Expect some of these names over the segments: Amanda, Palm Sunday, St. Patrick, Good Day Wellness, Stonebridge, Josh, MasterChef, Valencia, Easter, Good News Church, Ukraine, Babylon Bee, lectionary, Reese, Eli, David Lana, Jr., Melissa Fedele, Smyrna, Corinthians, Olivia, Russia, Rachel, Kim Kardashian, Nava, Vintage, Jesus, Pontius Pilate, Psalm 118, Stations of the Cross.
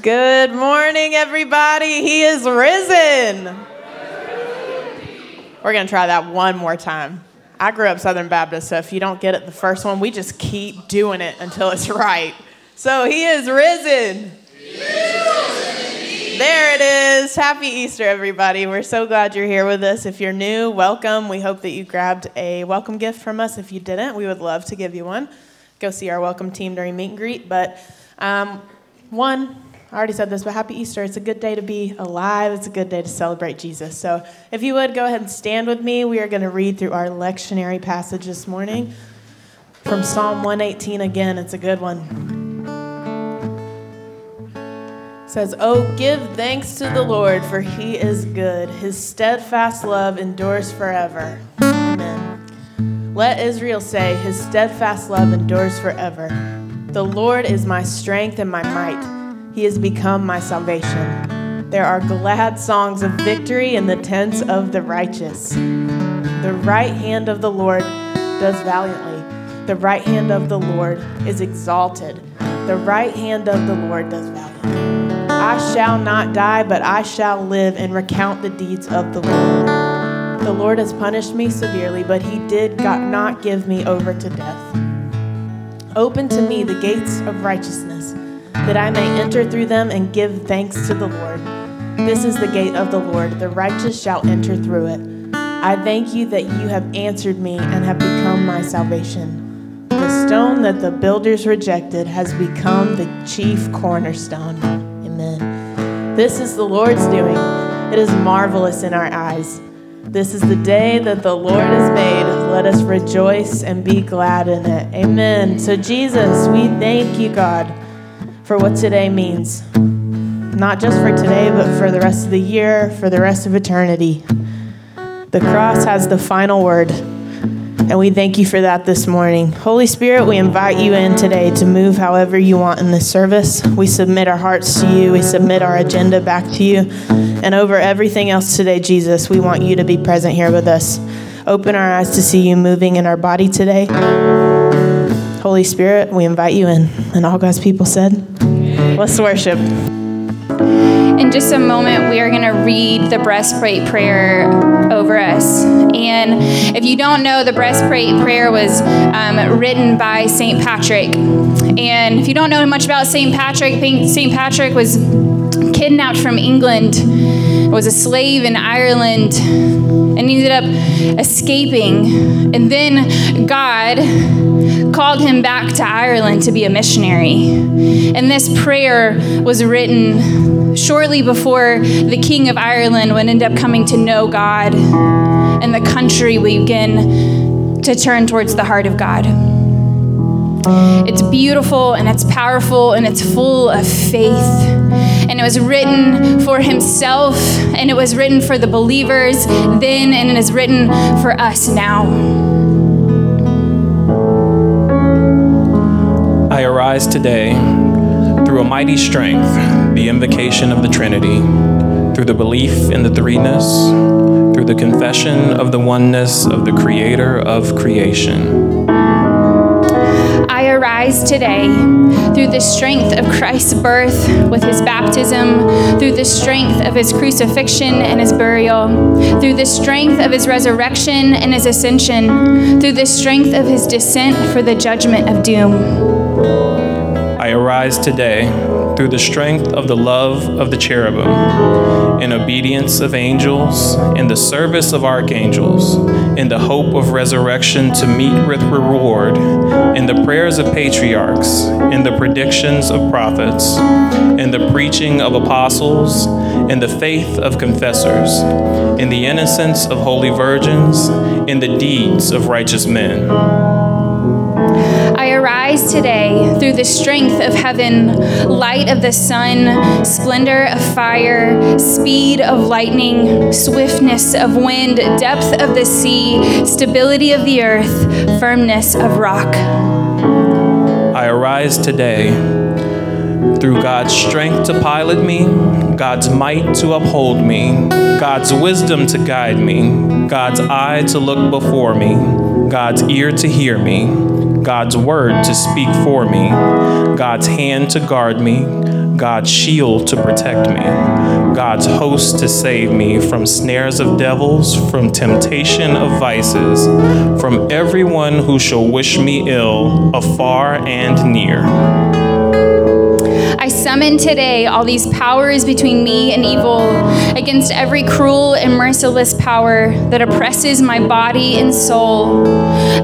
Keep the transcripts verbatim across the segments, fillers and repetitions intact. Good morning, everybody. He is risen. We're going to try that one more time. I grew up Southern Baptist, so if you don't get it the first one, we just keep doing it until it's right. So he is risen. He is risen. There it is. Happy Easter, everybody. We're so glad you're here with us. If you're new, welcome. We hope that you grabbed a welcome gift from us. If you didn't, we would love to give you one. Go see our welcome team during meet and greet. But um, one... I already said this, but happy Easter. It's a good day to be alive. It's a good day to celebrate Jesus. So if you would, go ahead and stand with me. We are going to read through our lectionary passage this morning from Psalm one eighteen again. It's a good one. It says, "Oh, give thanks to the Lord, for he is good. His steadfast love endures forever." Amen. Let Israel say, "His steadfast love endures forever." The Lord is my strength and my might. He has become my salvation. There are glad songs of victory in the tents of the righteous. The right hand of the Lord does valiantly. The right hand of the Lord is exalted. The right hand of the Lord does valiantly. I shall not die, but I shall live and recount the deeds of the Lord. The Lord has punished me severely, but he did not give me over to death. Open to me the gates of righteousness, that I may enter through them and give thanks to the Lord. This is the gate of the Lord. The righteous shall enter through it. I thank you that you have answered me and have become my salvation. The stone that the builders rejected has become the chief cornerstone. Amen. This is the Lord's doing. It is marvelous in our eyes. This is the day that the Lord has made. Let us rejoice and be glad in it. Amen. So Jesus, we thank you, God, for what today means, not just for today, but for the rest of the year, for the rest of eternity. The cross has the final word, and we thank you for that this morning. Holy Spirit, we invite you in today to move however you want in this service. We submit our hearts to you. We submit our agenda back to you. And over everything else today, Jesus, we want you to be present here with us. Open our eyes to see you moving in our body today. Holy Spirit, we invite you in. And all God's people said, let's worship. In just a moment, we are going to read the breastplate prayer over us. And if you don't know, the breastplate prayer was um, written by Saint Patrick. And if you don't know much about Saint Patrick, Saint Patrick was kidnapped from England, was a slave in Ireland, and ended up escaping. And then God called him back to Ireland to be a missionary. And this prayer was written shortly before the King of Ireland would end up coming to know God, and the country began to turn towards the heart of God. It's beautiful, and it's powerful, and it's full of faith. And it was written for himself, and it was written for the believers then, and it is written for us now. I arise today through a mighty strength, the invocation of the Trinity, through the belief in the threeness, through the confession of the oneness of the Creator of creation. I arise today through the strength of Christ's birth with his baptism, through the strength of his crucifixion and his burial, through the strength of his resurrection and his ascension, through the strength of his descent for the judgment of doom. I arise today through the strength of the love of the cherubim, in obedience of angels, in the service of archangels, in the hope of resurrection to meet with reward, in the prayers of patriarchs, in the predictions of prophets, in the preaching of apostles, in the faith of confessors, in the innocence of holy virgins, in the deeds of righteous men. I arise today through the strength of heaven, light of the sun, splendor of fire, speed of lightning, swiftness of wind, depth of the sea, stability of the earth, firmness of rock. I arise today through God's strength to pilot me, God's might to uphold me, God's wisdom to guide me, God's eye to look before me, God's ear to hear me, God's word to speak for me, God's hand to guard me, God's shield to protect me, God's host to save me from snares of devils, from temptation of vices, from everyone who shall wish me ill, afar and near. I summon today all these powers between me and evil, against every cruel and merciless power that oppresses my body and soul,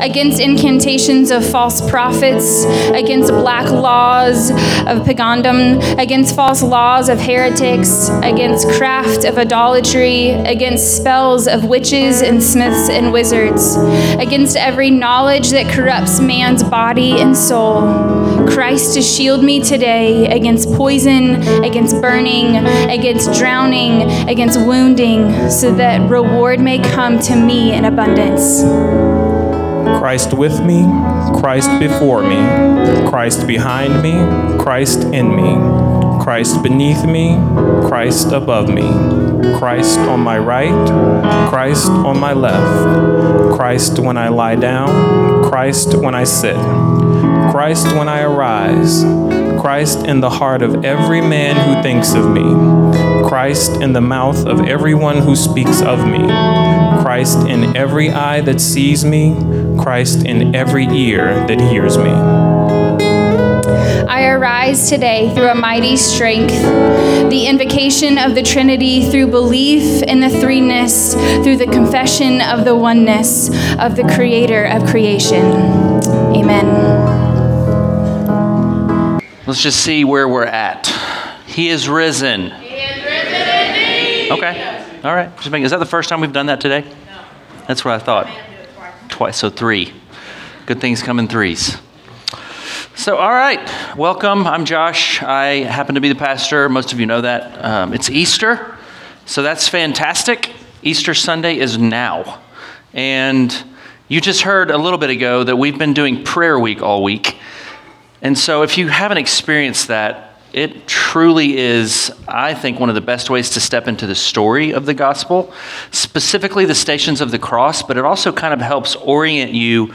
against incantations of false prophets, against black laws of pagandom, against false laws of heretics, against craft of idolatry, against spells of witches and smiths and wizards, against every knowledge that corrupts man's body and soul. Christ to shield me today against poison, against burning, against drowning, against wounding, so that reward may come to me in abundance. Christ with me, Christ before me, Christ behind me, Christ in me, Christ beneath me, Christ above me, Christ on my right, Christ on my left, Christ when I lie down, Christ when I sit, Christ when I arise, Christ in the heart of every man who thinks of me, Christ in the mouth of everyone who speaks of me, Christ in every eye that sees me, Christ in every ear that hears me. I arise today through a mighty strength, the invocation of the Trinity through belief in the threeness, through the confession of the oneness of the Creator of creation. Amen. Let's just see where we're at. He is risen. He is risen indeed. Okay. All right. Just making, is that the first time we've done that today? No. That's what I thought. Twice. So three. Good things come in threes. So, all right. Welcome. I'm Josh. I happen to be the pastor. Most of you know that. Um, it's Easter. So that's fantastic. Easter Sunday is now. And you just heard a little bit ago that we've been doing prayer week all week. And so if you haven't experienced that, it truly is, I think, one of the best ways to step into the story of the gospel, specifically the Stations of the Cross, but it also kind of helps orient you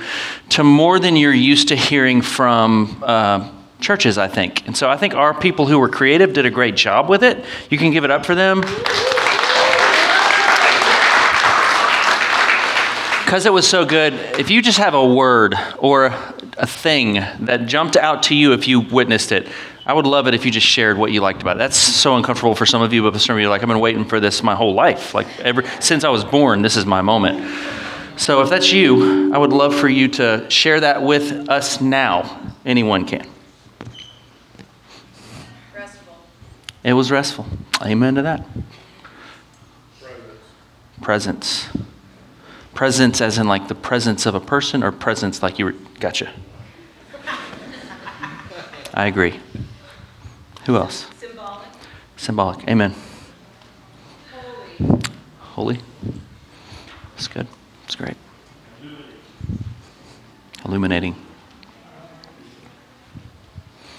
to more than you're used to hearing from uh, churches, I think. And so I think our people who were creative did a great job with it. You can give it up for them. Because it was so good, if you just have a word or a thing that jumped out to you if you witnessed it, I would love it if you just shared what you liked about it. That's so uncomfortable for some of you, but for some of you, like, I've been waiting for this my whole life. Like, ever since I was born, this is my moment. So if that's you, I would love for you to share that with us now. Anyone can. Restful. It was restful. Amen to that. Presence. Presence. Presence as in like the presence of a person, or presence like you were, gotcha. I agree. Who else? Symbolic. Symbolic, amen. Holy. Holy. That's good, that's great. Illuminating.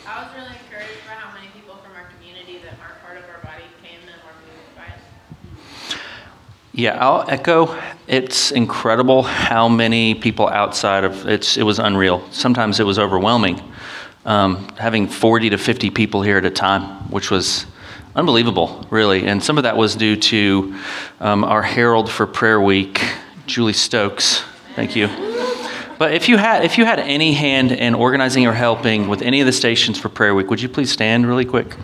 I was really encouraged by how many people from our community that aren't part of our body came and were moved by it. Yeah, I'll echo. It's incredible how many people outside of, it's, it was unreal. Sometimes it was overwhelming, um, having forty to fifty people here at a time, which was unbelievable, really. And some of that was due to um, our herald for prayer week, Julie Stokes. Thank you. But if you had if you had any hand in organizing or helping with any of the stations for prayer week, would you please stand really quick?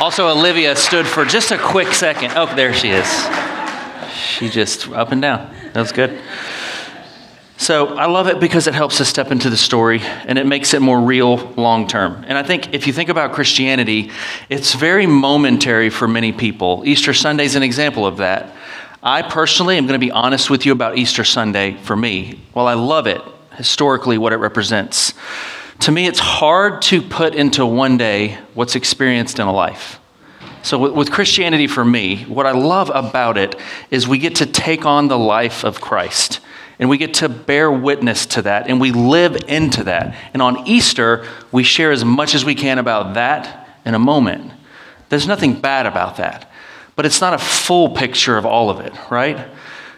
Also, Olivia stood for just a quick second. Oh, there she is. She just up and down. That was good. So I love it because it helps us step into the story, and it makes it more real long term. And I think if you think about Christianity, it's very momentary for many people. Easter Sunday is an example of that. I personally am going to be honest with you about Easter Sunday for me. While I love it, historically, what it represents, to me, it's hard to put into one day what's experienced in a life. So with, with Christianity for me, what I love about it is we get to take on the life of Christ, and we get to bear witness to that, and we live into that. And on Easter, we share as much as we can about that in a moment. There's nothing bad about that, but it's not a full picture of all of it, right?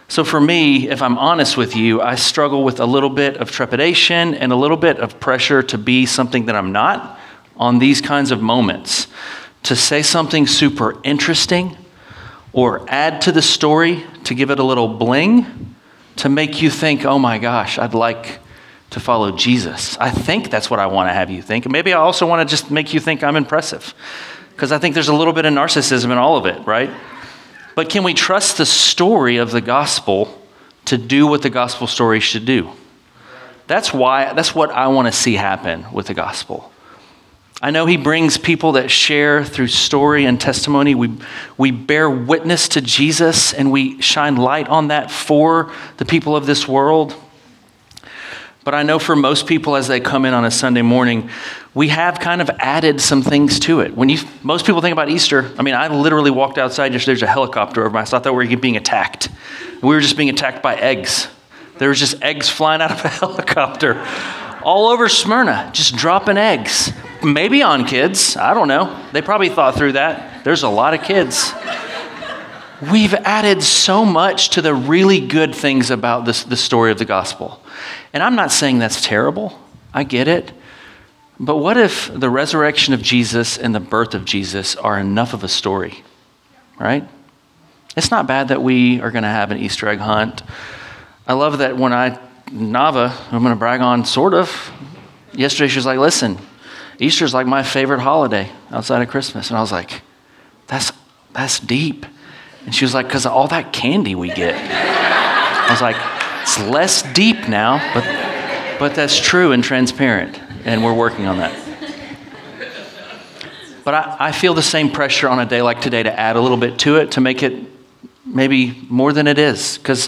So for me, if I'm honest with you, I struggle with a little bit of trepidation and a little bit of pressure to be something that I'm not on these kinds of moments, to say something super interesting or add to the story to give it a little bling to make you think, oh my gosh, I'd like to follow Jesus. I think that's what I want to have you think. And maybe I also want to just make you think I'm impressive, because I think there's a little bit of narcissism in all of it, right? But can we trust the story of the gospel to do what the gospel story should do? That's why, that's what I want to see happen with the gospel. I know he brings people that share through story and testimony. We we bear witness to Jesus and we shine light on that for the people of this world. But I know for most people, as they come in on a Sunday morning, we have kind of added some things to it. When you, most people think about Easter, I mean, I literally walked outside yesterday, there's a helicopter over my house. I thought we were being attacked. We were just being attacked by eggs. There was just eggs flying out of a helicopter all over Smyrna, just dropping eggs. Maybe on kids, I don't know. They probably thought through that. There's a lot of kids. We've added so much to the really good things about this, the story of the gospel. And I'm not saying that's terrible. I get it. But what if the resurrection of Jesus and the birth of Jesus are enough of a story, right? It's not bad that we are going to have an Easter egg hunt. I love that when I, Nava, I'm going to brag on, sort of, yesterday she was like, listen, Easter's like my favorite holiday outside of Christmas. And I was like, that's that's deep. And she was like, because of all that candy we get. I was like, it's less deep now, but but that's true and transparent, and we're working on that. But I, I feel the same pressure on a day like today to add a little bit to it, to make it maybe more than it is, because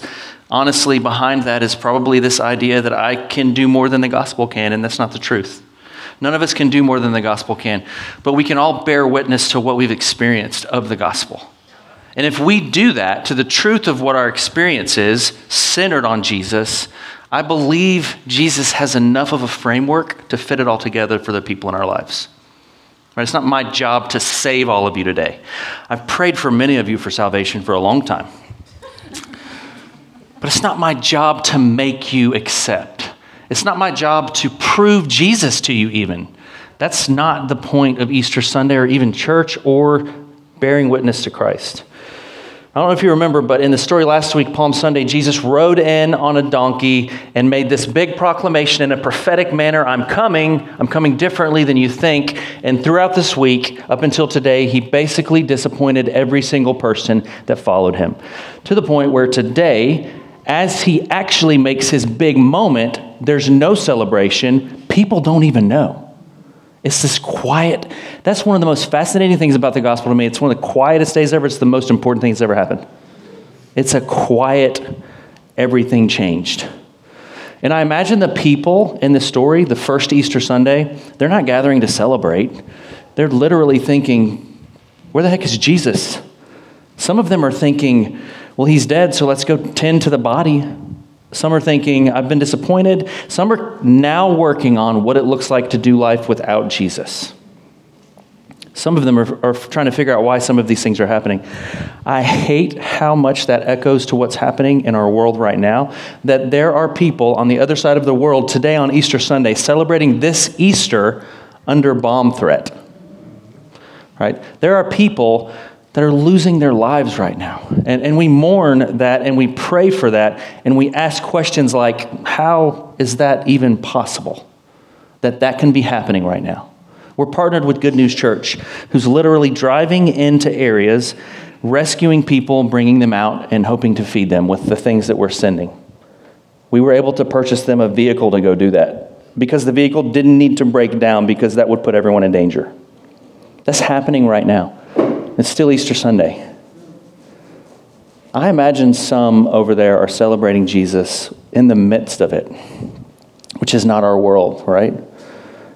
honestly, behind that is probably this idea that I can do more than the gospel can, and that's not the truth. None of us can do more than the gospel can, but we can all bear witness to what we've experienced of the gospel. And if we do that, to the truth of what our experience is, centered on Jesus, I believe Jesus has enough of a framework to fit it all together for the people in our lives. Right? It's not my job to save all of you today. I've prayed for many of you for salvation for a long time. But it's not my job to make you accept. It's not my job to prove Jesus to you even. That's not the point of Easter Sunday or even church or bearing witness to Christ. I don't know if you remember, but in the story last week, Palm Sunday, Jesus rode in on a donkey and made this big proclamation in a prophetic manner, I'm coming, I'm coming differently than you think. And throughout this week, up until today, he basically disappointed every single person that followed him, to the point where today, as he actually makes his big moment, there's no celebration. People don't even know. It's this quiet. That's one of the most fascinating things about the gospel to me. It's one of the quietest days ever. It's the most important thing that's ever happened. It's a quiet, everything changed. And I imagine the people in the story, the first Easter Sunday, they're not gathering to celebrate. They're literally thinking, where the heck is Jesus? Some of them are thinking, well, he's dead, so let's go tend to the body. Some are thinking, I've been disappointed. Some are now working on what it looks like to do life without Jesus. Some of them are, are trying to figure out why some of these things are happening. I hate how much that echoes to what's happening in our world right now, that there are people on the other side of the world today on Easter Sunday celebrating this Easter under bomb threat. Right? There are people that are losing their lives right now. And, and we mourn that, and we pray for that, and we ask questions like, how is that even possible, that that can be happening right now? We're partnered with Good News Church, who's literally driving into areas, rescuing people, bringing them out, and hoping to feed them with the things that we're sending. We were able to purchase them a vehicle to go do that, because the vehicle didn't need to break down, because that would put everyone in danger. That's happening right now. It's still Easter Sunday. I imagine some over there are celebrating Jesus in the midst of it, which is not our world, right?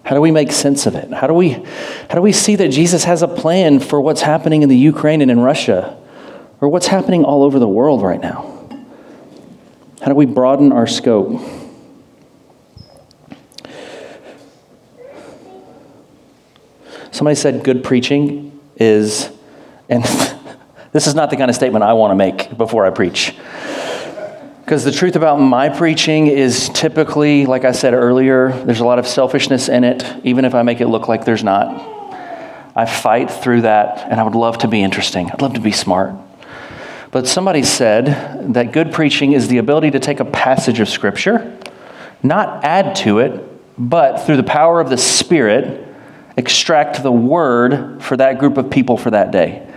How do we make sense of it? How do we, how do we see that Jesus has a plan for what's happening in the Ukraine and in Russia, or what's happening all over the world right now? How do we broaden our scope? Somebody said good preaching is... And this is not the kind of statement I want to make before I preach. Because the truth about my preaching is typically, like I said earlier, there's a lot of selfishness in it, even if I make it look like there's not. I fight through that, and I would love to be interesting. I'd love to be smart. But somebody said that good preaching is the ability to take a passage of Scripture, not add to it, but through the power of the Spirit, extract the word for that group of people for that day.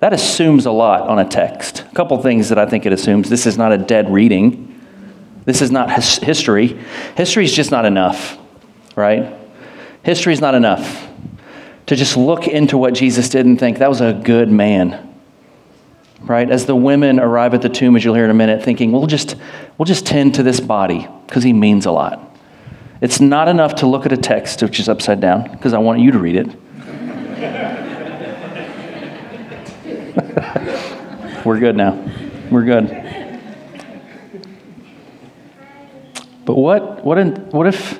That assumes a lot on a text. A couple things that I think it assumes. This is not a dead reading. This is not his- history. History is just not enough, right? History is not enough to just look into what Jesus did and think, that was a good man, right? As the women arrive at the tomb, as you'll hear in a minute, thinking, we'll just, we'll just tend to this body because he means a lot. It's not enough to look at a text, which is upside down, because I want you to read it. We're good now. We're good. But what what in, what if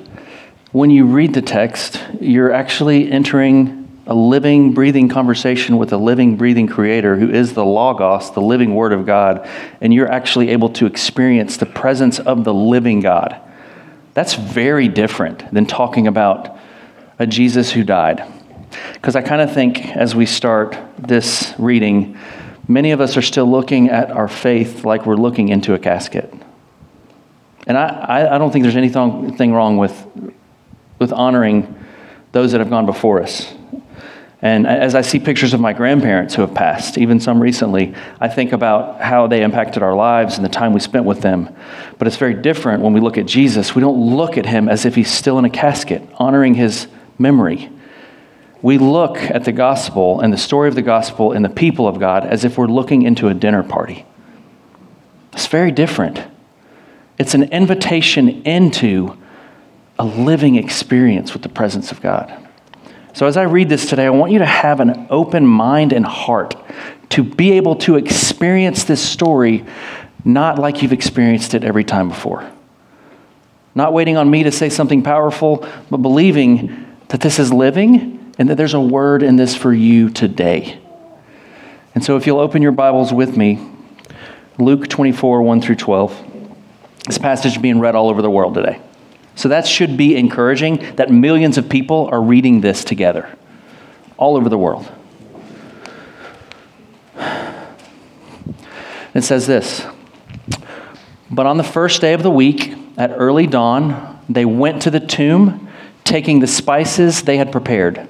when you read the text, you're actually entering a living, breathing conversation with a living, breathing creator who is the Logos, the living Word of God, and you're actually able to experience the presence of the living God? That's very different than talking about a Jesus who died. Because I kind of think as we start this reading, many of us are still looking at our faith like we're looking into a casket. And I, I don't think there's anything wrong with, with honoring those that have gone before us. And as I see pictures of my grandparents who have passed, even some recently, I think about how they impacted our lives and the time we spent with them. But it's very different when we look at Jesus. We don't look at him as if he's still in a casket, honoring his memory. We look at the gospel and the story of the gospel and the people of God as if we're looking into a dinner party. It's very different. It's an invitation into a living experience with the presence of God. So as I read this today, I want you to have an open mind and heart to be able to experience this story not like you've experienced it every time before. Not waiting on me to say something powerful, but believing that this is living and that there's a word in this for you today. And so if you'll open your Bibles with me, Luke twenty-four, one through twelve. This passage is being read all over the world today. So that should be encouraging that millions of people are reading this together, all over the world. It says this, "But on the first day of the week, at early dawn, they went to the tomb, taking the spices they had prepared.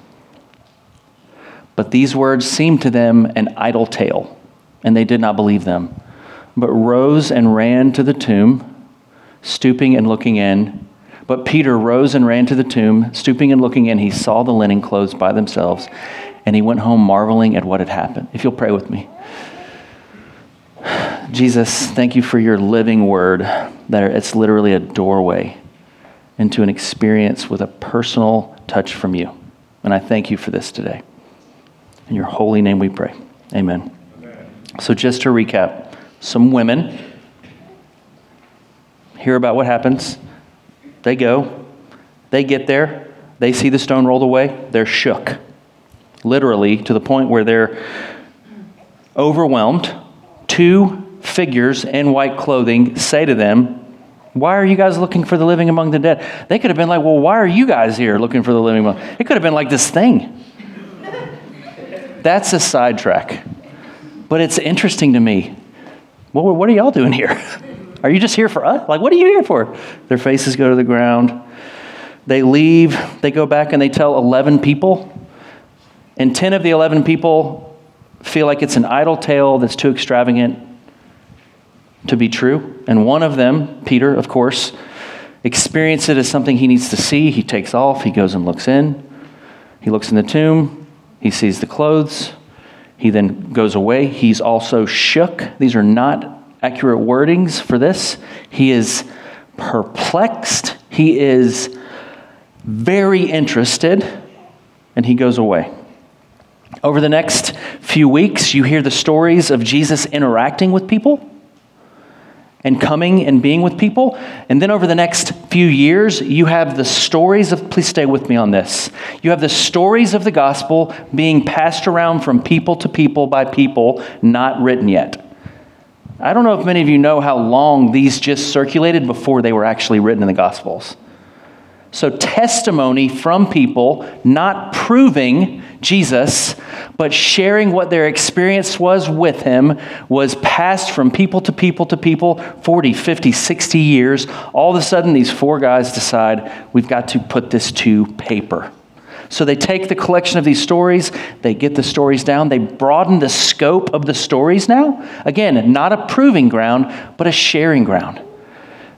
But these words seemed to them an idle tale, and they did not believe them, but rose and ran to the tomb, stooping and looking in. But Peter rose and ran to the tomb, stooping and looking in. He saw the linen clothes by themselves, and he went home marveling at what had happened." If you'll pray with me. Jesus, thank you for your living word, that it's literally a doorway into an experience with a personal touch from you. And I thank you for this today. In your holy name we pray. Amen. Amen. So just to recap, some women hear about what happens. They go. They get there. They see the stone rolled away. They're shook, literally, to the point where they're overwhelmed. Two figures in white clothing say to them, "Why are you guys looking for the living among the dead?" They could have been like, "Well, why are you guys here looking for the living among?" It could have been like this thing. That's a sidetrack. But it's interesting to me. Well, what are y'all doing here? Are you just here for us? Like, what are you here for? Their faces go to the ground. They leave. They go back and they tell eleven people. And ten of the eleven people feel like it's an idle tale that's too extravagant to be true. And one of them, Peter, of course, experiences it as something he needs to see. He takes off. He goes and looks in. He looks in the tomb. He sees the clothes. He then goes away. He's also shook. These are not accurate wordings for this. He is perplexed. He is very interested, and he goes away. Over the next few weeks, you hear the stories of Jesus interacting with people and coming and being with people. And then over the next few years, you have the stories of, please stay with me on this. You have the stories of the gospel being passed around from people to people by people not written yet. I don't know if many of you know how long these just circulated before they were actually written in the Gospels. So testimony from people not proving Jesus, but sharing what their experience was with him was passed from people to people to people, forty, fifty, sixty years. All of a sudden, these four guys decide we've got to put this to paper. So they take the collection of these stories, they get the stories down, they broaden the scope of the stories now. Again, not a proving ground, but a sharing ground.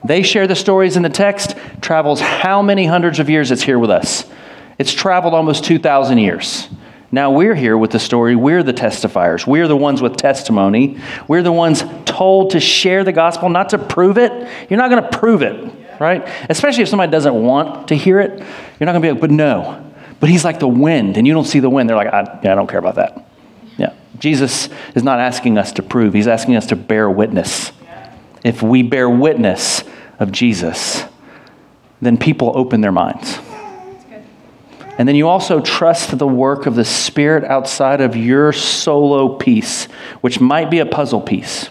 They share the stories in the text, travels how many hundreds of years it's here with us. It's traveled almost two thousand years. Now we're here with the story. We're the testifiers. We're the ones with testimony. We're the ones told to share the gospel, not to prove it. You're not going to prove it, right? Especially if somebody doesn't want to hear it. You're not going to be like, but no. But he's like the wind, and you don't see the wind. They're like, I, yeah, I don't care about that. Yeah, Jesus is not asking us to prove. He's asking us to bear witness. If we bear witness of Jesus, then people open their minds. And then you also trust the work of the Spirit outside of your solo piece, which might be a puzzle piece.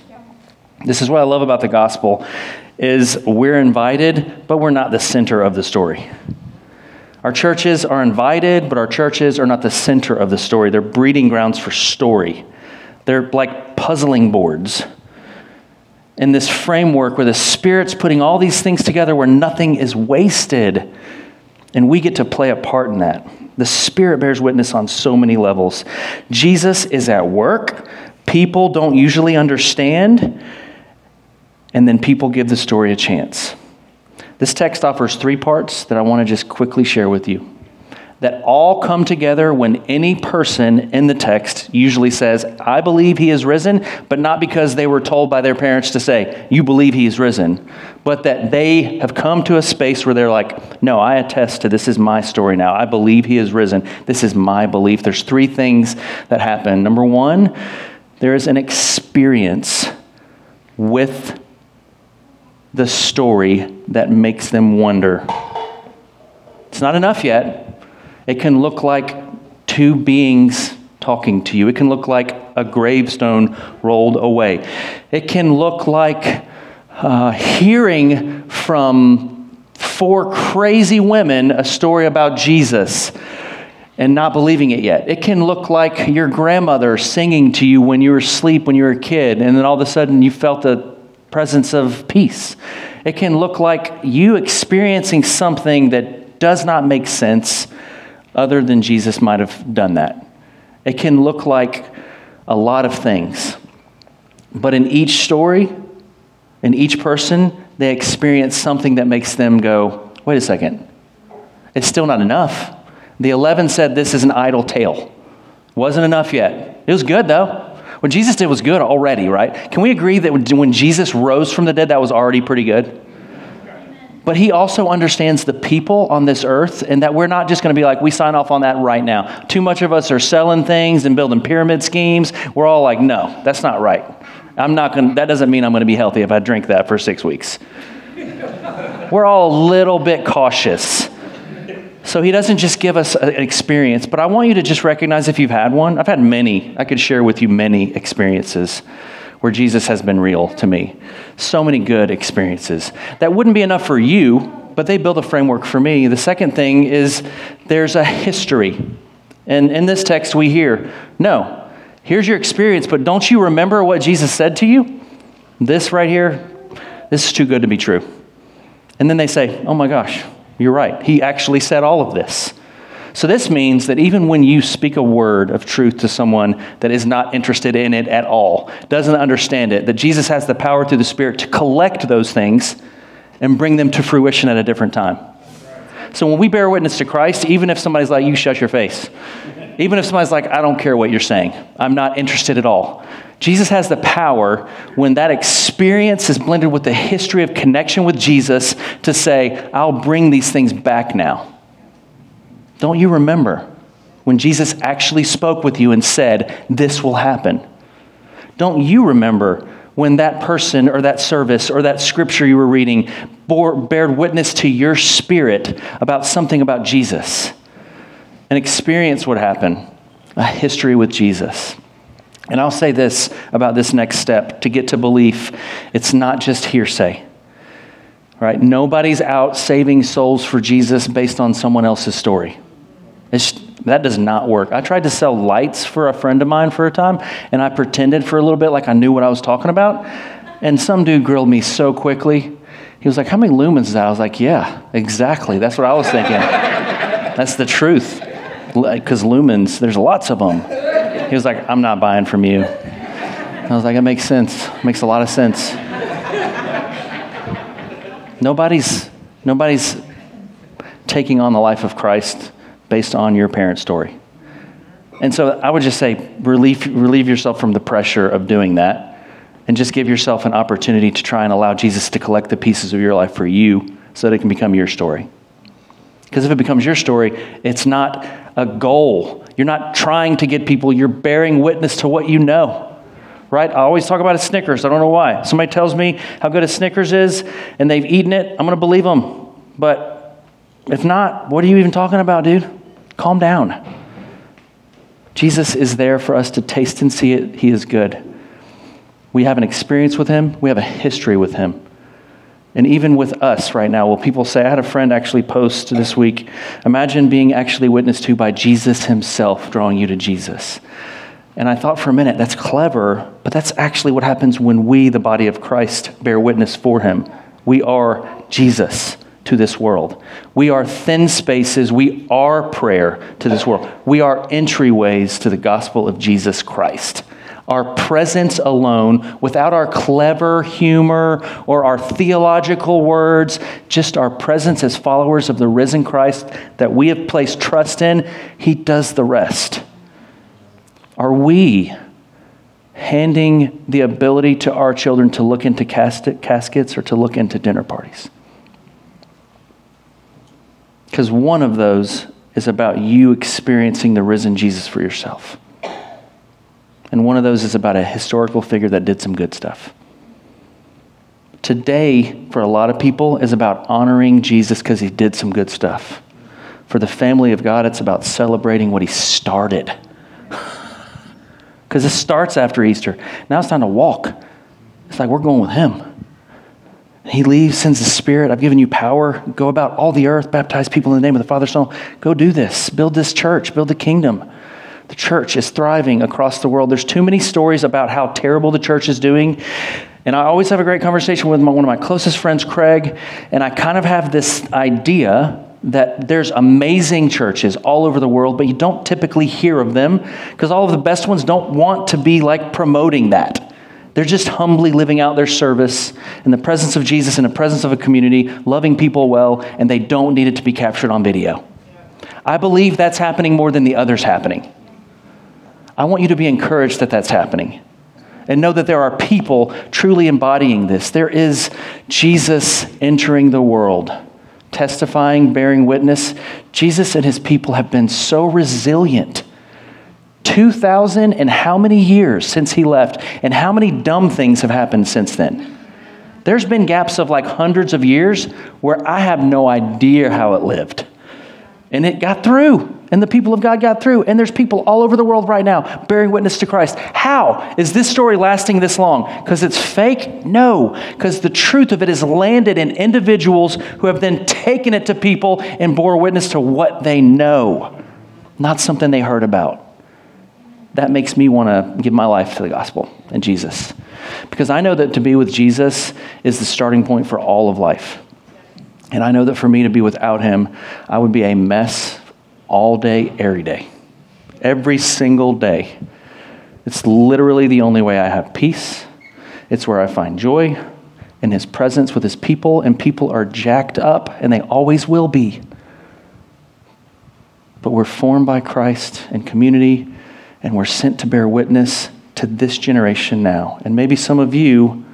This is what I love about the gospel, is we're invited, but we're not the center of the story. Our churches are invited, but our churches are not the center of the story. They're breeding grounds for story. They're like puzzling boards. In this framework where the Spirit's putting all these things together where nothing is wasted, and we get to play a part in that. The Spirit bears witness on so many levels. Jesus is at work. People don't usually understand, and then people give the story a chance. This text offers three parts that I want to just quickly share with you that all come together when any person in the text usually says, I believe he is risen, but not because they were told by their parents to say, you believe he is risen, but that they have come to a space where they're like, no, I attest to this is my story now. I believe he is risen. This is my belief. There's three things that happen. Number one, there is an experience with the story that makes them wonder. It's not enough yet. It can look like two beings talking to you. It can look like a gravestone rolled away. It can look like uh, hearing from four crazy women a story about Jesus and not believing it yet. It can look like your grandmother singing to you when you were asleep when you were a kid, and then all of a sudden you felt a presence of peace. It can look like you experiencing something that does not make sense other than Jesus might have done that. It can look like a lot of things. But in each story, in each person, they experience something that makes them go, wait a second, it's still not enough. The eleven said this is an idle tale. Wasn't enough yet. It was good though. What Jesus did was good already, right? Can we agree that when Jesus rose from the dead, that was already pretty good? But he also understands the people on this earth and that we're not just going to be like, we sign off on that right now. Too much of us are selling things and building pyramid schemes. We're all like, no, that's not right. I'm not going. That doesn't mean I'm going to be healthy if I drink that for six weeks. We're all a little bit cautious. So he doesn't just give us an experience, but I want you to just recognize if you've had one. I've had many. I could share with you many experiences where Jesus has been real to me. So many good experiences. That wouldn't be enough for you, but they build a framework for me. The second thing is there's a history. And in this text we hear, no, here's your experience, but don't you remember what Jesus said to you? This right here, this is too good to be true. And then they say, oh my gosh, you're right. He actually said all of this. So this means that even when you speak a word of truth to someone that is not interested in it at all, doesn't understand it, that Jesus has the power through the Spirit to collect those things and bring them to fruition at a different time. So when we bear witness to Christ, even if somebody's like, you shut your face, even if somebody's like, I don't care what you're saying, I'm not interested at all, Jesus has the power, when that experience is blended with the history of connection with Jesus, to say, I'll bring these things back now. Don't you remember when Jesus actually spoke with you and said, this will happen? Don't you remember when that person or that service or that scripture you were reading bore, bared witness to your spirit about something about Jesus? An experience would happen, a history with Jesus. And I'll say this about this next step to get to belief. It's not just hearsay. Right? Nobody's out saving souls for Jesus based on someone else's story. It's, that does not work. I tried to sell lights for a friend of mine for a time, and I pretended for a little bit like I knew what I was talking about. And some dude grilled me so quickly. He was like, how many lumens is that? I was like, yeah, exactly. That's what I was thinking. That's the truth. Because lumens, there's lots of them. He was like, I'm not buying from you. I was like, it makes sense. It makes a lot of sense. Nobody's, nobody's taking on the life of Christ based on your parent's story. And so I would just say, relieve, relieve yourself from the pressure of doing that, and just give yourself an opportunity to try and allow Jesus to collect the pieces of your life for you so that it can become your story. Because if it becomes your story, it's not a goal. You're not trying to get people, you're bearing witness to what you know. Right? I always talk about a Snickers. I don't know why. Somebody tells me how good a Snickers is and they've eaten it, I'm going to believe them. But if not, what are you even talking about, dude? Calm down. Jesus is there for us to taste and see it. He is good. We have an experience with him. We have a history with him. And even with us right now, will people say, I had a friend actually post this week, imagine being actually witnessed to by Jesus himself, drawing you to Jesus. And I thought for a minute, that's clever, but that's actually what happens when we, the body of Christ, bear witness for him. We are Jesus to this world. We are thin spaces. We are prayer to this world. We are entryways to the gospel of Jesus Christ. Our presence alone, without our clever humor or our theological words, just our presence as followers of the risen Christ that we have placed trust in, he does the rest. Are we handing the ability to our children to look into caskets or to look into dinner parties? Because one of those is about you experiencing the risen Jesus for yourself. And one of those is about a historical figure that did some good stuff. Today, for a lot of people, is about honoring Jesus because he did some good stuff. For the family of God, it's about celebrating what he started. Because it starts after Easter. Now it's time to walk. It's like we're going with him. He leaves, sends the Spirit. I've given you power. Go about all the earth, baptize people in the name of the Father, Son. Go do this. Build this church. Build the kingdom. The church is thriving across the world. There's too many stories about how terrible the church is doing. And I always have a great conversation with my, one of my closest friends, Craig. And I kind of have this idea that there's amazing churches all over the world, but you don't typically hear of them because all of the best ones don't want to be like promoting that. They're just humbly living out their service in the presence of Jesus, in the presence of a community, loving people well, and they don't need it to be captured on video. I believe that's happening more than the others happening. I want you to be encouraged that that's happening and know that there are people truly embodying this. There is Jesus entering the world, testifying, bearing witness. Jesus and his people have been so resilient. two thousand and how many years since he left, and how many dumb things have happened since then? There's been gaps of like hundreds of years where I have no idea how it lived. And it got through, and the people of God got through, and there's people all over the world right now bearing witness to Christ. How is this story lasting this long? Because it's fake? No, because the truth of it is landed in individuals who have then taken it to people and bore witness to what they know, not something they heard about. That makes me want to give my life to the gospel and Jesus. Because I know that to be with Jesus is the starting point for all of life. And I know that for me to be without him, I would be a mess all day, every day. Every single day. It's literally the only way I have peace. It's where I find joy, in his presence with his people. And people are jacked up, and they always will be. But we're formed by Christ and community, and we're sent to bear witness to this generation now. And maybe some of you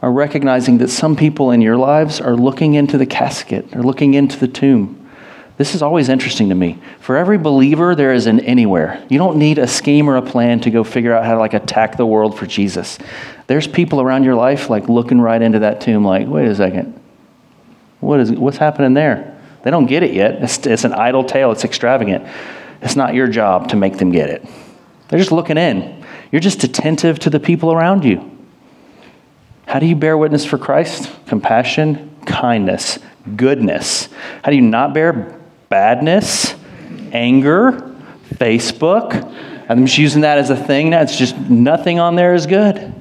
are recognizing that some people in your lives are looking into the casket, or looking into the tomb. This is always interesting to me. For every believer, there is an anywhere. You don't need a scheme or a plan to go figure out how to like attack the world for Jesus. There's people around your life like looking right into that tomb like, wait a second, what is what's happening there? They don't get it yet. It's, it's an idle tale. It's extravagant. It's not your job to make them get it. They're just looking in. You're just attentive to the people around you. How do you bear witness for Christ? Compassion, kindness, goodness. How do you not bear badness, anger, Facebook? I'm just using that as a thing now. It's just nothing on there is good,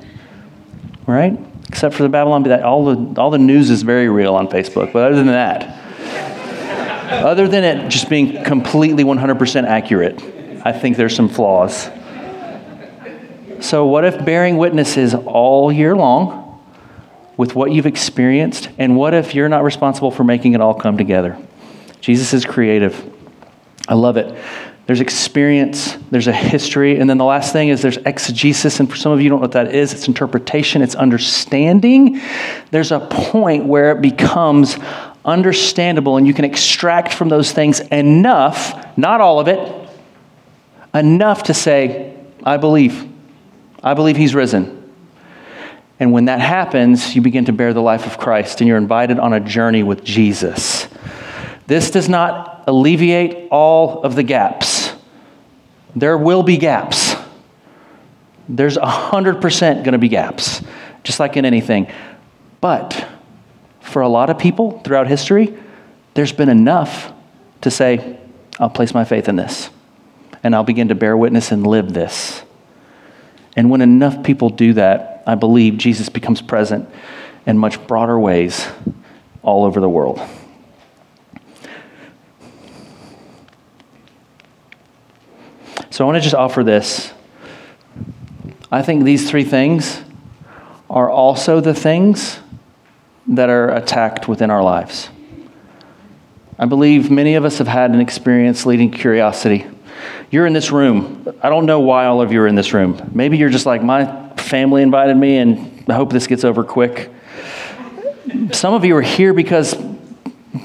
right? Except for the Babylon Bee. All the all the news is very real on Facebook. But other than that, other than it just being completely one hundred percent accurate, I think there's some flaws. So what if bearing witness is all year long with what you've experienced? And what if you're not responsible for making it all come together? Jesus is creative. I love it. There's experience, there's a history, and then the last thing is there's exegesis, and for some of you don't know what that is. It's interpretation, it's understanding. There's a point where it becomes understandable, and you can extract from those things enough, not all of it, enough to say, I believe. I believe he's risen. And when that happens, you begin to bear the life of Christ, and you're invited on a journey with Jesus. This does not alleviate all of the gaps. There will be gaps. There's one hundred percent going to be gaps, just like in anything. But for a lot of people throughout history, there's been enough to say, I'll place my faith in this, and I'll begin to bear witness and live this. And when enough people do that, I believe Jesus becomes present in much broader ways all over the world. So I want to just offer this. I think these three things are also the things that are attacked within our lives. I believe many of us have had an experience leading curiosity. You're in this room. I don't know why all of you are in this room. Maybe you're just like, my family invited me and I hope this gets over quick. Some of you are here because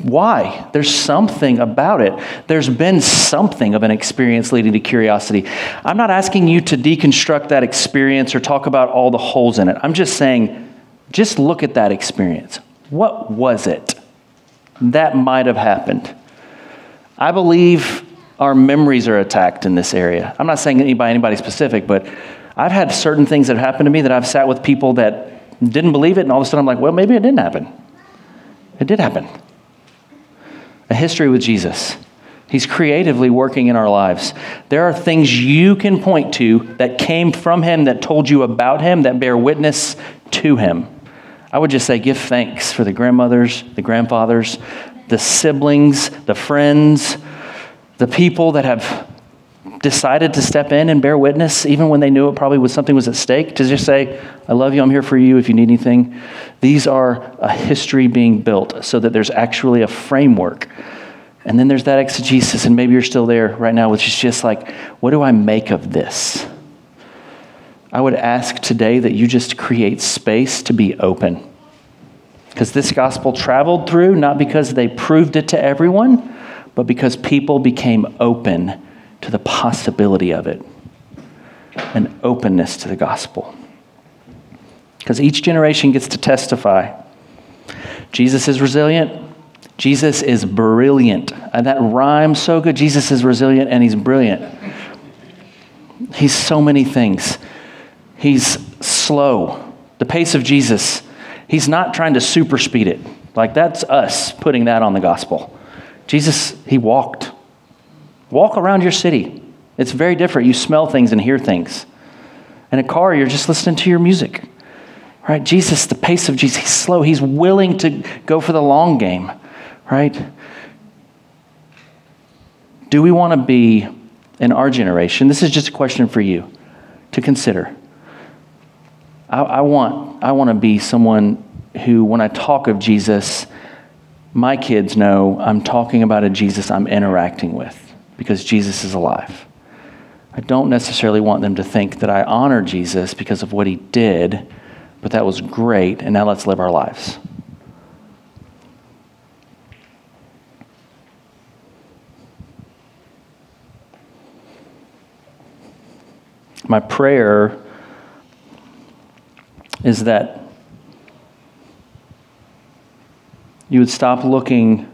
why? There's something about it. There's been something of an experience leading to curiosity. I'm not asking you to deconstruct that experience or talk about all the holes in it. I'm just saying, just look at that experience. What was it that might have happened? I believe our memories are attacked in this area. I'm not saying anybody, anybody specific, but I've had certain things that happened to me that I've sat with people that didn't believe it, and all of a sudden I'm like, well, maybe it didn't happen. It did happen. A history with Jesus. He's creatively working in our lives. There are things you can point to that came from him, that told you about him, that bear witness to him. I would just say give thanks for the grandmothers, the grandfathers, the siblings, the friends, the people that have decided to step in and bear witness, even when they knew it probably was something was at stake, to just say, I love you, I'm here for you if you need anything. These are a history being built so that there's actually a framework. And then there's that exegesis, and maybe you're still there right now, which is just like, what do I make of this? I would ask today that you just create space to be open. Because this gospel traveled through, not because they proved it to everyone, but because people became open to the possibility of it, an openness to the gospel. Because each generation gets to testify. Jesus is resilient. Jesus is brilliant. And that rhymes so good. Jesus is resilient and he's brilliant. He's so many things. He's slow. The pace of Jesus, he's not trying to super speed it. Like that's us putting that on the gospel. Jesus, he walked. Walk around your city. It's very different. You smell things and hear things. In a car, you're just listening to your music. right? Jesus, the pace of Jesus, he's slow. He's willing to go for the long game, right? Do we want to be, in our generation, this is just a question for you to consider. I, I want I want to be someone who, when I talk of Jesus, my kids know I'm talking about a Jesus I'm interacting with because Jesus is alive. I don't necessarily want them to think that I honor Jesus because of what he did, but that was great, and now let's live our lives. My prayer is that you would stop looking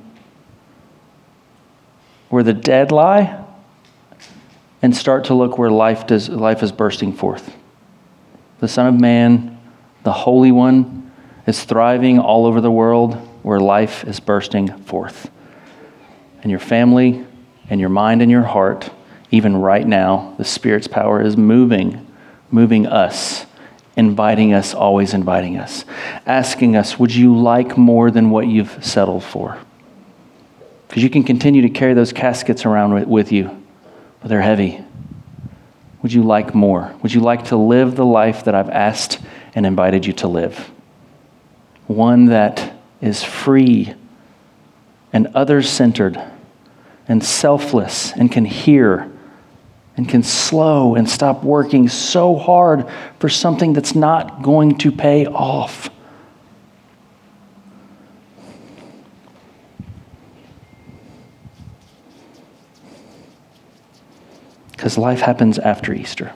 where the dead lie and start to look where life does, life is bursting forth. The Son of Man, the Holy One, is thriving all over the world where life is bursting forth. And your family and your mind and your heart, even right now, the Spirit's power is moving, moving us, inviting us, always inviting us, asking us, would you like more than what you've settled for? Because you can continue to carry those caskets around with, with you, but they're heavy. Would you like more? Would you like to live the life that I've asked and invited you to live? One that is free and other-centered and selfless and can hear and can slow and stop working so hard for something that's not going to pay off. Because life happens after Easter.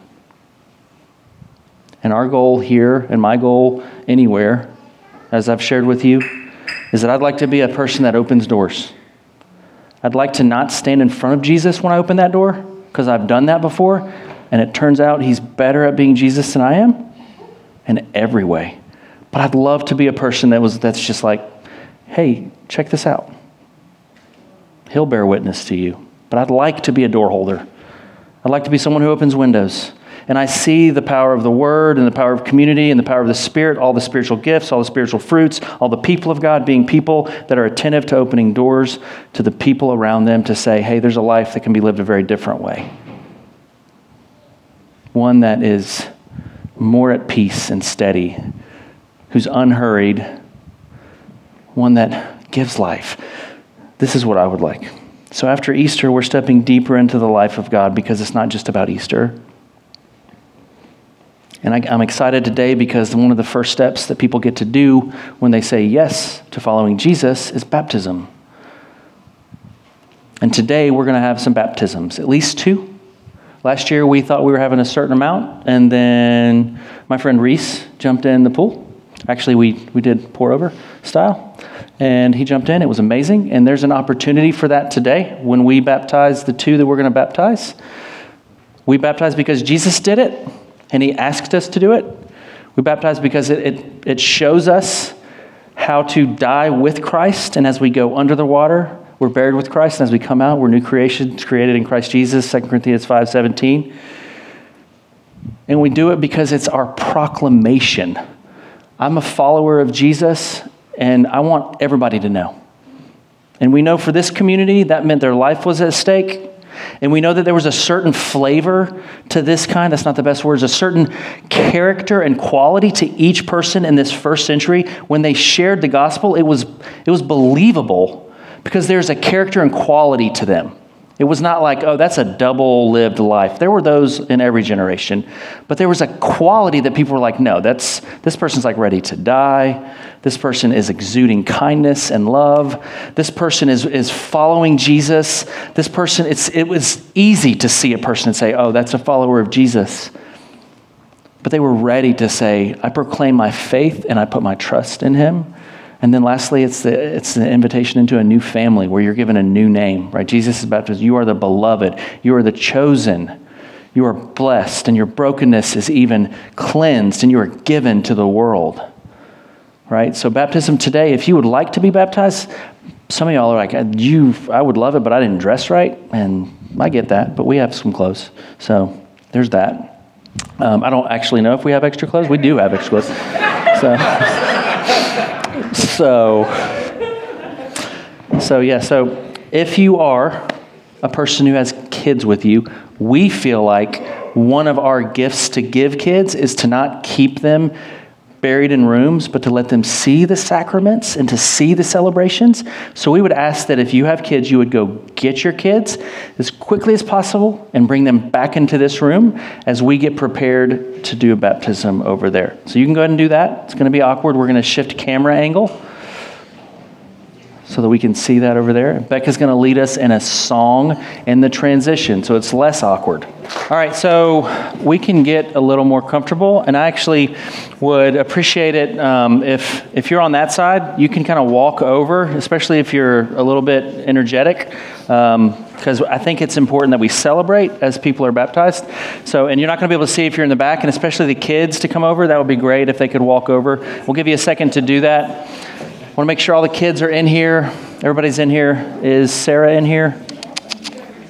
And our goal here, and my goal anywhere, as I've shared with you, is that I'd like to be a person that opens doors. I'd like to not stand in front of Jesus when I open that door, because I've done that before, and it turns out he's better at being Jesus than I am in every way. But I'd love to be a person that was that's just like, hey, check this out. He'll bear witness to you. But I'd like to be a door holder. I'd like to be someone who opens windows. And I see the power of the Word and the power of community and the power of the Spirit, all the spiritual gifts, all the spiritual fruits, all the people of God being people that are attentive to opening doors to the people around them to say, hey, there's a life that can be lived a very different way. One that is more at peace and steady, who's unhurried, one that gives life. This is what I would like. So after Easter, we're stepping deeper into the life of God because it's not just about Easter. And I, I'm excited today because one of the first steps that people get to do when they say yes to following Jesus is baptism. And today we're going to have some baptisms, at least two. Last year we thought we were having a certain amount, and then my friend Reese jumped in the pool. Actually, we, we did pour over style, and he jumped in. It was amazing, and there's an opportunity for that today when we baptize the two that we're going to baptize. We baptize because Jesus did it. And he asked us to do it. We baptize because it, it it shows us how to die with Christ. And as we go under the water, we're buried with Christ. And as we come out, we're new creations created in Christ Jesus, Second Corinthians five seventeen. And we do it because it's our proclamation. I'm a follower of Jesus, and I want everybody to know. And we know for this community, that meant their life was at stake. And we know that there was a certain flavor to this kind, that's not the best words, a certain character and quality to each person in this first century. When they shared the gospel, it was it was believable because there's a character and quality to them. It was not like, oh, that's a double-lived life. There were those in every generation. But there was a quality that people were like, no, that's this person's like ready to die. This person is exuding kindness and love. This person is, is following Jesus. This person, it's it was easy to see a person and say, oh, that's a follower of Jesus. But they were ready to say, I proclaim my faith and I put my trust in him. And then lastly, it's the it's the invitation into a new family where you're given a new name, right? Jesus is baptized. You are the beloved. You are the chosen. You are blessed, and your brokenness is even cleansed, and you are given to the world, right? So baptism today, if you would like to be baptized, some of y'all are like, you, I would love it, but I didn't dress right, and I get that, but we have some clothes. So there's that. Um, I don't actually know if we have extra clothes. We do have extra clothes. So, so, so yeah, so if you are a person who has kids with you, we feel like one of our gifts to give kids is to not keep them buried in rooms, but to let them see the sacraments and to see the celebrations. So we would ask that if you have kids, you would go get your kids as quickly as possible and bring them back into this room as we get prepared to do a baptism over there. So you can go ahead and do that. It's going to be awkward. We're going to shift camera angle so that we can see that over there. Becca's going to lead us in a song and the transition, so it's less awkward. All right, so we can get a little more comfortable, and I actually would appreciate it um, if if you're on that side, you can kind of walk over, especially if you're a little bit energetic, because um, I think it's important that we celebrate as people are baptized. So, and you're not going to be able to see if you're in the back, and especially the kids to come over. That would be great if they could walk over. We'll give you a second to do that. I want to make sure all the kids are in here. Everybody's in here. Is Sarah in here?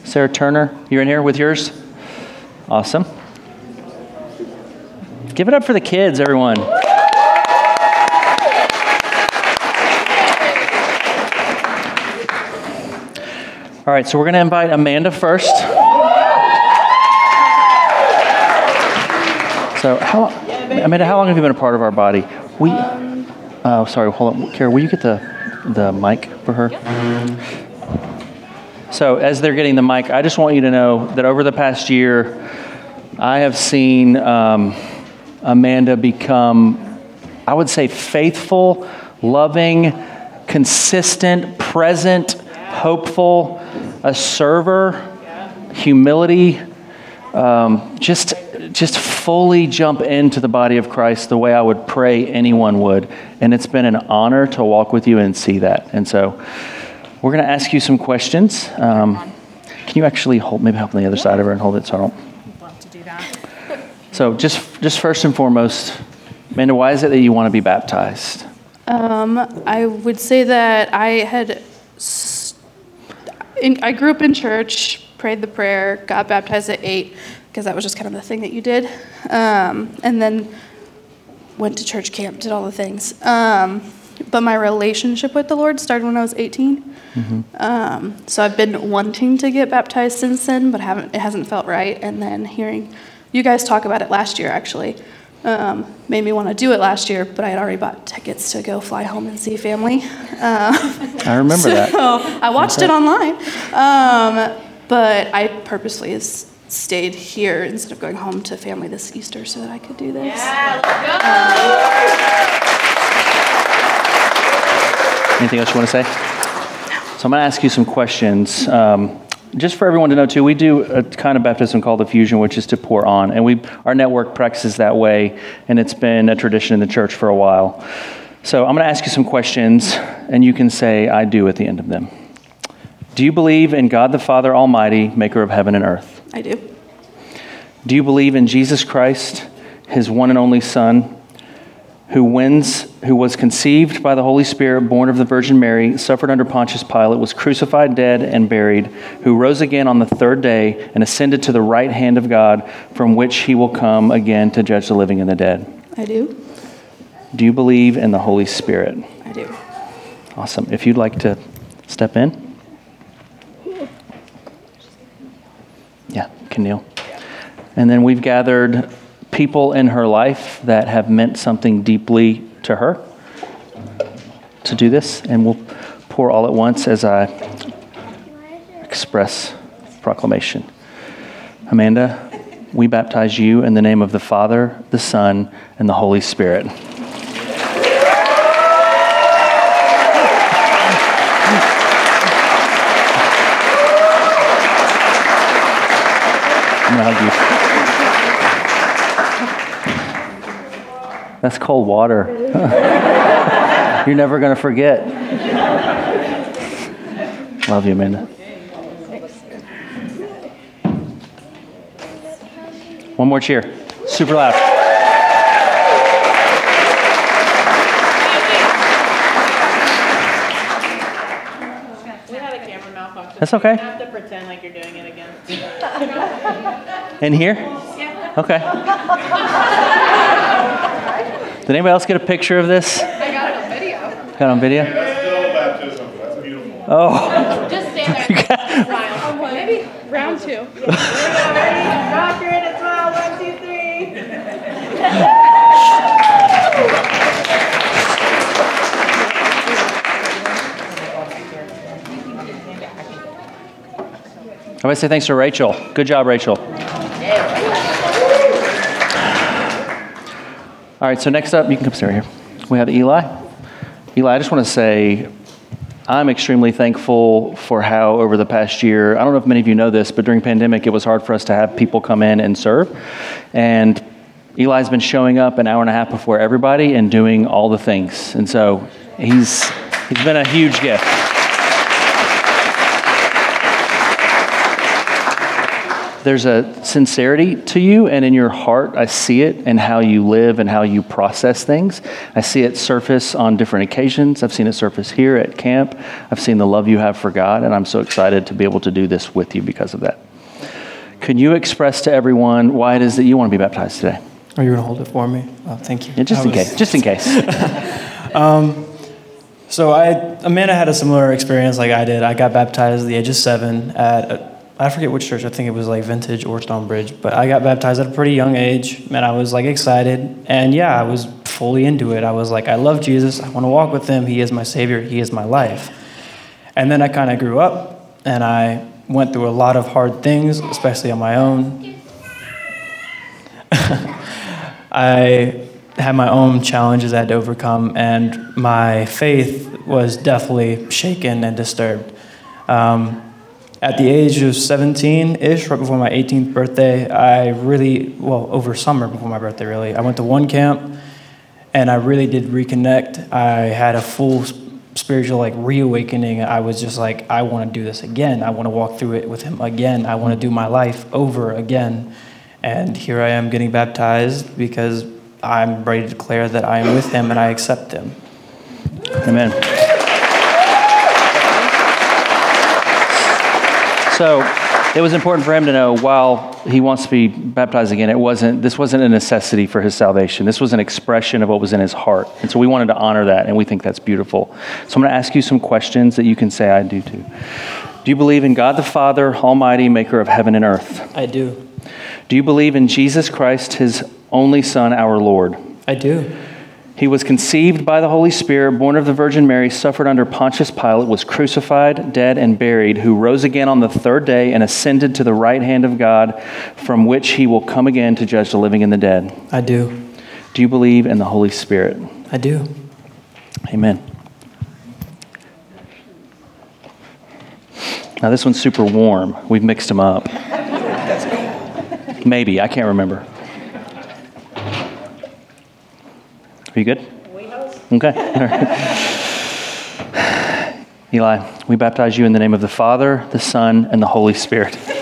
Sarah Turner, you're in here with yours? Awesome. Give it up for the kids, everyone. All right, so we're going to invite Amanda first. So, how, Amanda, how long have you been a part of our body? We... Oh, sorry. Hold on. Kara, will you get the, the mic for her? Yeah. So as they're getting the mic, I just want you to know that over the past year, I have seen um, Amanda become, I would say, faithful, loving, consistent, present, yeah. hopeful, a server, yeah. humility, um, just just fully jump into the body of Christ the way I would pray anyone would. And it's been an honor to walk with you and see that. And so we're going to ask you some questions. Um, can you actually hold, maybe help on the other side of her and hold it so I don't. I'd love to do that. So just, just first and foremost, Amanda, why is it that you want to be baptized? Um, I would say that I had, st- in, I grew up in church, prayed the prayer, got baptized at eight. Because that was just kind of the thing that you did. Um, and then went to church camp, did all the things. Um, but my relationship with the Lord started when I was eighteen. Mm-hmm. Um, so I've been wanting to get baptized since then, but haven't. It hasn't felt right. And then hearing you guys talk about it last year, actually, um, made me want to do it last year, but I had already bought tickets to go fly home and see family. Um, I remember so that. So I watched okay. it online. Um, but I purposely is. stayed here instead of going home to family this Easter so that I could do this. Yeah, let's go. Um, Anything else you want to say? No. So I'm going to ask you some questions. Um, just for everyone to know, too, we do a kind of baptism called effusion, which is to pour on. And we our network practices that way, and it's been a tradition in the church for a while. So I'm going to ask you some questions, and you can say, I do, at the end of them. Do you believe in God the Father Almighty, maker of heaven and earth? I do. Do you believe in Jesus Christ, his one and only Son, who wins, who was conceived by the Holy Spirit, born of the Virgin Mary, suffered under Pontius Pilate, was crucified, dead, and buried, who rose again on the third day and ascended to the right hand of God, from which he will come again to judge the living and the dead? I do. Do you believe in the Holy Spirit? I do. Awesome. If you'd like to step in. Yeah, can kneel. And then we've gathered people in her life that have meant something deeply to her to do this, and we'll pour all at once as I express proclamation. Amanda, we baptize you in the name of the Father, the Son, and the Holy Spirit. That's cold water. You're never going to forget. Love you, Amanda. One more cheer. Super loud. We had a camera malfunction. That's okay. You don't have to pretend like you're doing it again. In here? Okay. Did anybody else get a picture of this? I got it on video. Got it on video? Yeah, that's still baptism. That's beautiful. Oh. Just stand there. Round one. Maybe round two. Rock it as well. One, two, three. I want to say thanks to Rachel. Good job, Rachel. All right, so next up, you can come sit right here. We have Eli. Eli, I just want to say I'm extremely thankful for how over the past year, I don't know if many of you know this, but during pandemic, it was hard for us to have people come in and serve. And Eli's been showing up an hour and a half before everybody and doing all the things. And so he's he's been a huge gift. There's a sincerity to you, and in your heart, I see it in how you live and how you process things. I see it surface on different occasions. I've seen it surface here at camp. I've seen the love you have for God, and I'm so excited to be able to do this with you because of that. Can you express to everyone why it is that you want to be baptized today? Are you going to hold it for me? Oh, thank you. Yeah, just I in was... case. Just in case. um, so I, Amanda had a similar experience like I did. I got baptized at the age of seven at a I forget which church. I think it was like Vintage or Stonebridge. But I got baptized at a pretty young age, and I was like excited. And yeah, I was fully into it. I was like, I love Jesus. I want to walk with him. He is my Savior. He is my life. And then I kind of grew up, and I went through a lot of hard things, especially on my own. I had my own challenges I had to overcome, and my faith was definitely shaken and disturbed. Um... At the age of seventeen-ish, right before my eighteenth birthday, I really, well, over summer before my birthday, really, I went to one camp, and I really did reconnect. I had a full spiritual, like, reawakening. I was just like, I want to do this again. I want to walk through it with him again. I want to do my life over again. And here I am getting baptized because I'm ready to declare that I am with him and I accept him. Amen. So it was important for him to know while he wants to be baptized again, it wasn't, this wasn't a necessity for his salvation. This was an expression of what was in his heart. And so we wanted to honor that, and we think that's beautiful. So I'm going to ask you some questions that you can say, I do too. Do you believe in God the Father, Almighty, maker of heaven and earth? I do. Do you believe in Jesus Christ, his only Son, our Lord? I do. He was conceived by the Holy Spirit, born of the Virgin Mary, suffered under Pontius Pilate, was crucified, dead, and buried, who rose again on the third day and ascended to the right hand of God, from which he will come again to judge the living and the dead. I do. Do you believe in the Holy Spirit? I do. Amen. Now this one's super warm. We've mixed them up. Maybe. I can't remember. Are you good? We hope. Okay. Right. Eli, we baptize you in the name of the Father, the Son, and the Holy Spirit. All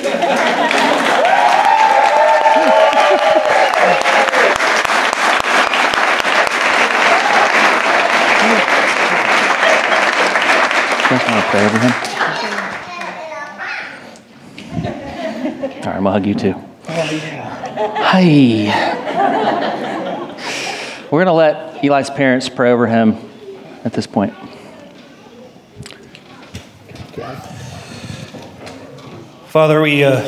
right, I'm going to hug you too. Oh, yeah. Hi. We're going to let Eli's parents pray over him at this point. Father, we, uh,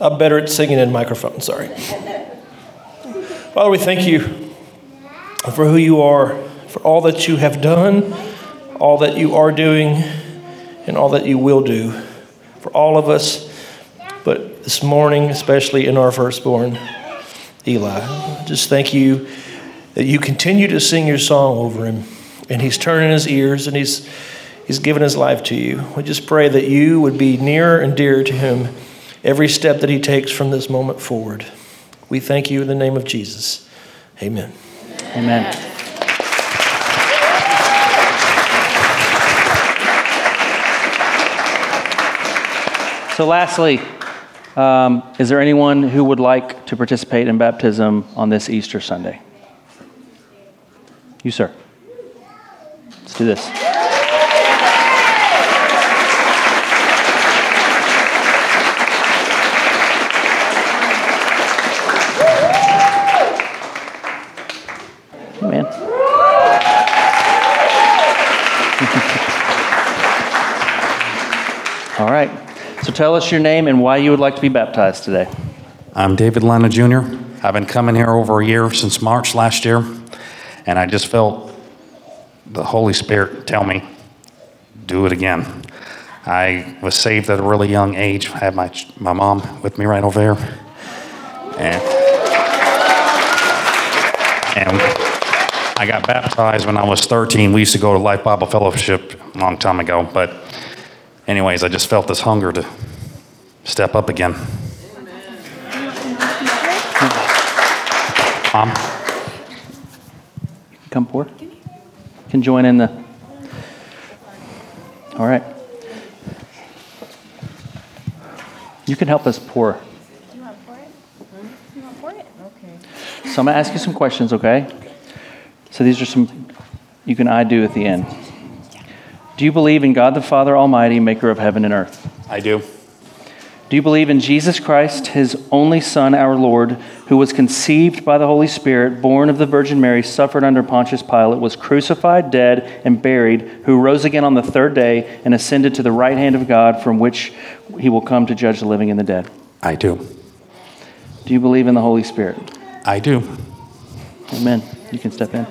I'm better at singing in microphone, sorry. Father, we thank you for who you are, for all that you have done, all that you are doing, and all that you will do for all of us. But this morning, especially in our firstborn, Eli, just thank you that you continue to sing your song over him. And he's turning his ears, and he's he's giving his life to you. We just pray that you would be nearer and dearer to him every step that he takes from this moment forward. We thank you in the name of Jesus. Amen. Amen. Amen. So lastly, Um, is there anyone who would like to participate in baptism on this Easter Sunday? You, sir. Let's do this. All right. So tell us your name and why you would like to be baptized today. I'm David Lana, Junior I've been coming here over a year, since March last year, and I just felt the Holy Spirit tell me, do it again. I was saved at a really young age. I had my my mom with me right over there. And, and I got baptized when I was thirteen. We used to go to Life Bible Fellowship a long time ago. But anyways, I just felt this hunger to step up again. Mom. Come forward. You can join in the... All right. You can help us pour. You want to pour it? You want to pour it? Okay. So I'm going to ask you some questions, okay? So these are some you can I do at the end. Do you believe in God the Father Almighty, maker of heaven and earth? I do. Do you believe in Jesus Christ, his only Son, our Lord, who was conceived by the Holy Spirit, born of the Virgin Mary, suffered under Pontius Pilate, was crucified, dead, and buried, who rose again on the third day and ascended to the right hand of God, from which he will come to judge the living and the dead? I do. Do you believe in the Holy Spirit? I do. Amen. You can step in.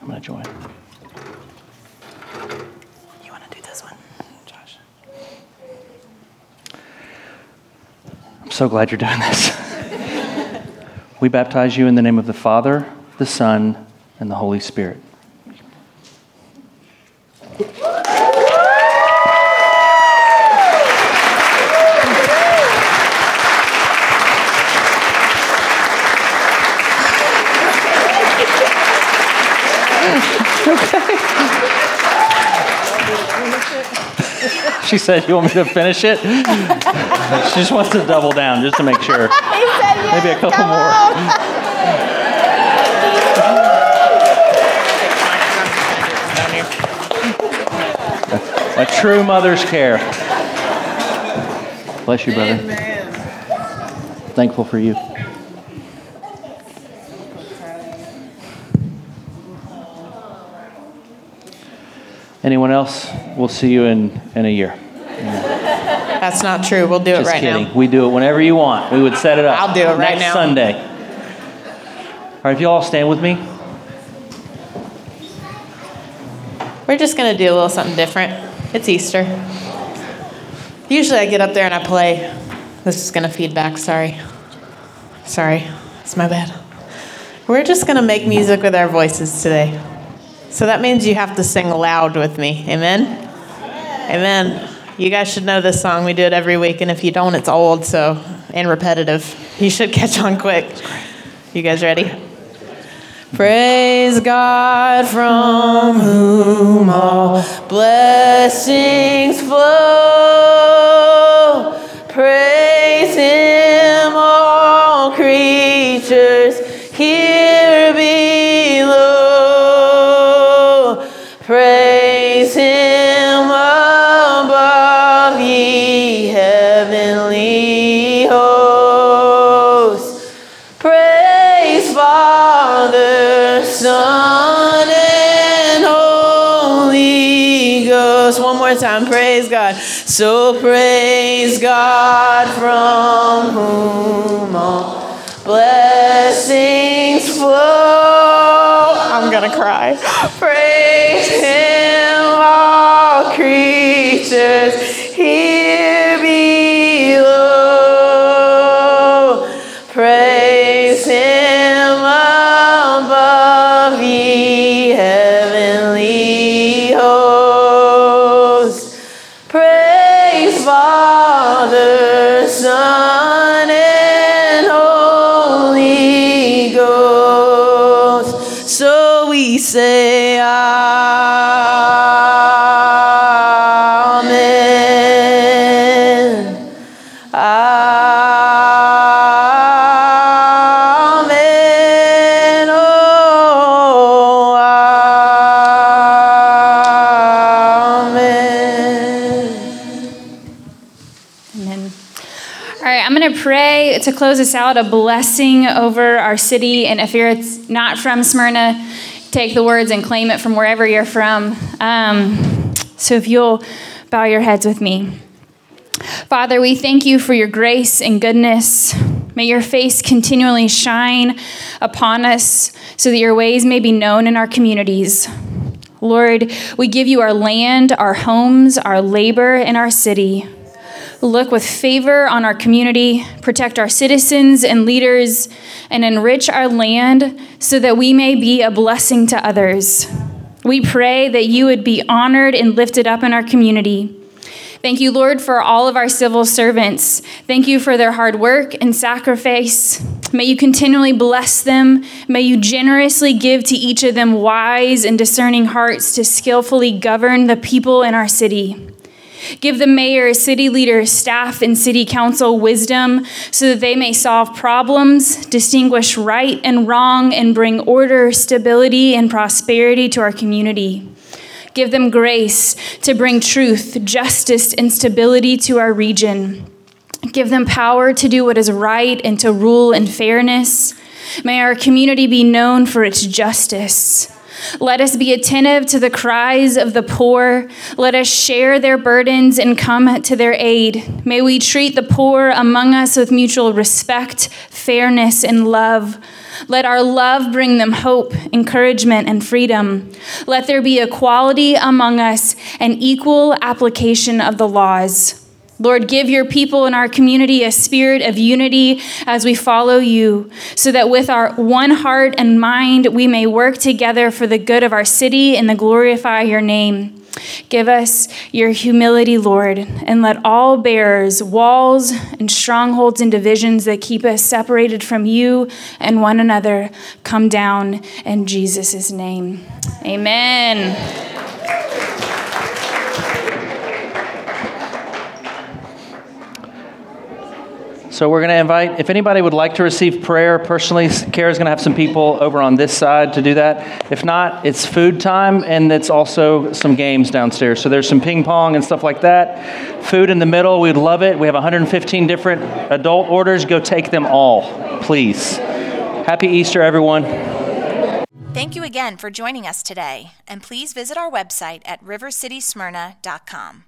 I'm going to join. You want to do this one, Josh? I'm so glad you're doing this. We baptize you in the name of the Father, the Son, and the Holy Spirit. She said, you want me to finish it? She just wants to double down just to make sure. Said, yes, maybe a couple more. A true mother's care. Bless you, brother. Amen. Thankful for you. Anyone else? We'll see you in, in a year. Yeah. That's not true. We'll do Just it right kidding. now. We do it whenever you want. We would set it up. I'll do it right Next now. Next Sunday. All right, if you all stand with me. We're just going to do a little something different. It's Easter. Usually I get up there and I play. This is going to feedback. Sorry. Sorry. It's my bad. We're just going to make music with our voices today. So that means you have to sing loud with me. Amen? Amen. You guys should know this song. We do it every week, and if you don't, it's old so and repetitive. You should catch on quick. You guys ready? Praise God from whom all blessings flow. Praise him, all creatures here below. Praise him above, ye heavenly hosts. Praise Father, Son, and Holy Ghost. One more time. Praise God. So praise God from whom all blessings flow. I'm going to cry. Praise him, all creatures here below. Praise him above, ye heavenly hosts. Praise Father, Son, and Holy Ghost. So we say, All right, I'm going to pray to close us out a blessing over our city. And if you're not from Smyrna, take the words and claim it from wherever you're from. Um, so if you'll bow your heads with me. Father, we thank you for your grace and goodness. May your face continually shine upon us so that your ways may be known in our communities. Lord, we give you our land, our homes, our labor, and our city. Look with favor on our community, protect our citizens and leaders, and enrich our land so that we may be a blessing to others. We pray that you would be honored and lifted up in our community. Thank you, Lord, for all of our civil servants. Thank you for their hard work and sacrifice. May you continually bless them. May you generously give to each of them wise and discerning hearts to skillfully govern the people in our city. Give the mayor, city leaders, staff, and city council wisdom so that they may solve problems, distinguish right and wrong, and bring order, stability, and prosperity to our community. Give them grace to bring truth, justice, and stability to our region. Give them power to do what is right and to rule in fairness. May our community be known for its justice. Let us be attentive to the cries of the poor. Let us share their burdens and come to their aid. May we treat the poor among us with mutual respect, fairness, and love. Let our love bring them hope, encouragement, and freedom. Let there be equality among us and equal application of the laws. Lord, give your people in our community a spirit of unity as we follow you, so that with our one heart and mind, we may work together for the good of our city and to glorify your name. Give us your humility, Lord, and let all barriers, walls, and strongholds and divisions that keep us separated from you and one another come down in Jesus' name. Amen. Amen. So we're going to invite, if anybody would like to receive prayer personally, Kara's going to have some people over on this side to do that. If not, it's food time, and it's also some games downstairs. So there's some ping pong and stuff like that. Food in the middle, we'd love it. We have one hundred fifteen different adult orders. Go take them all, please. Happy Easter, everyone. Thank you again for joining us today, and please visit our website at river city smyrna dot com.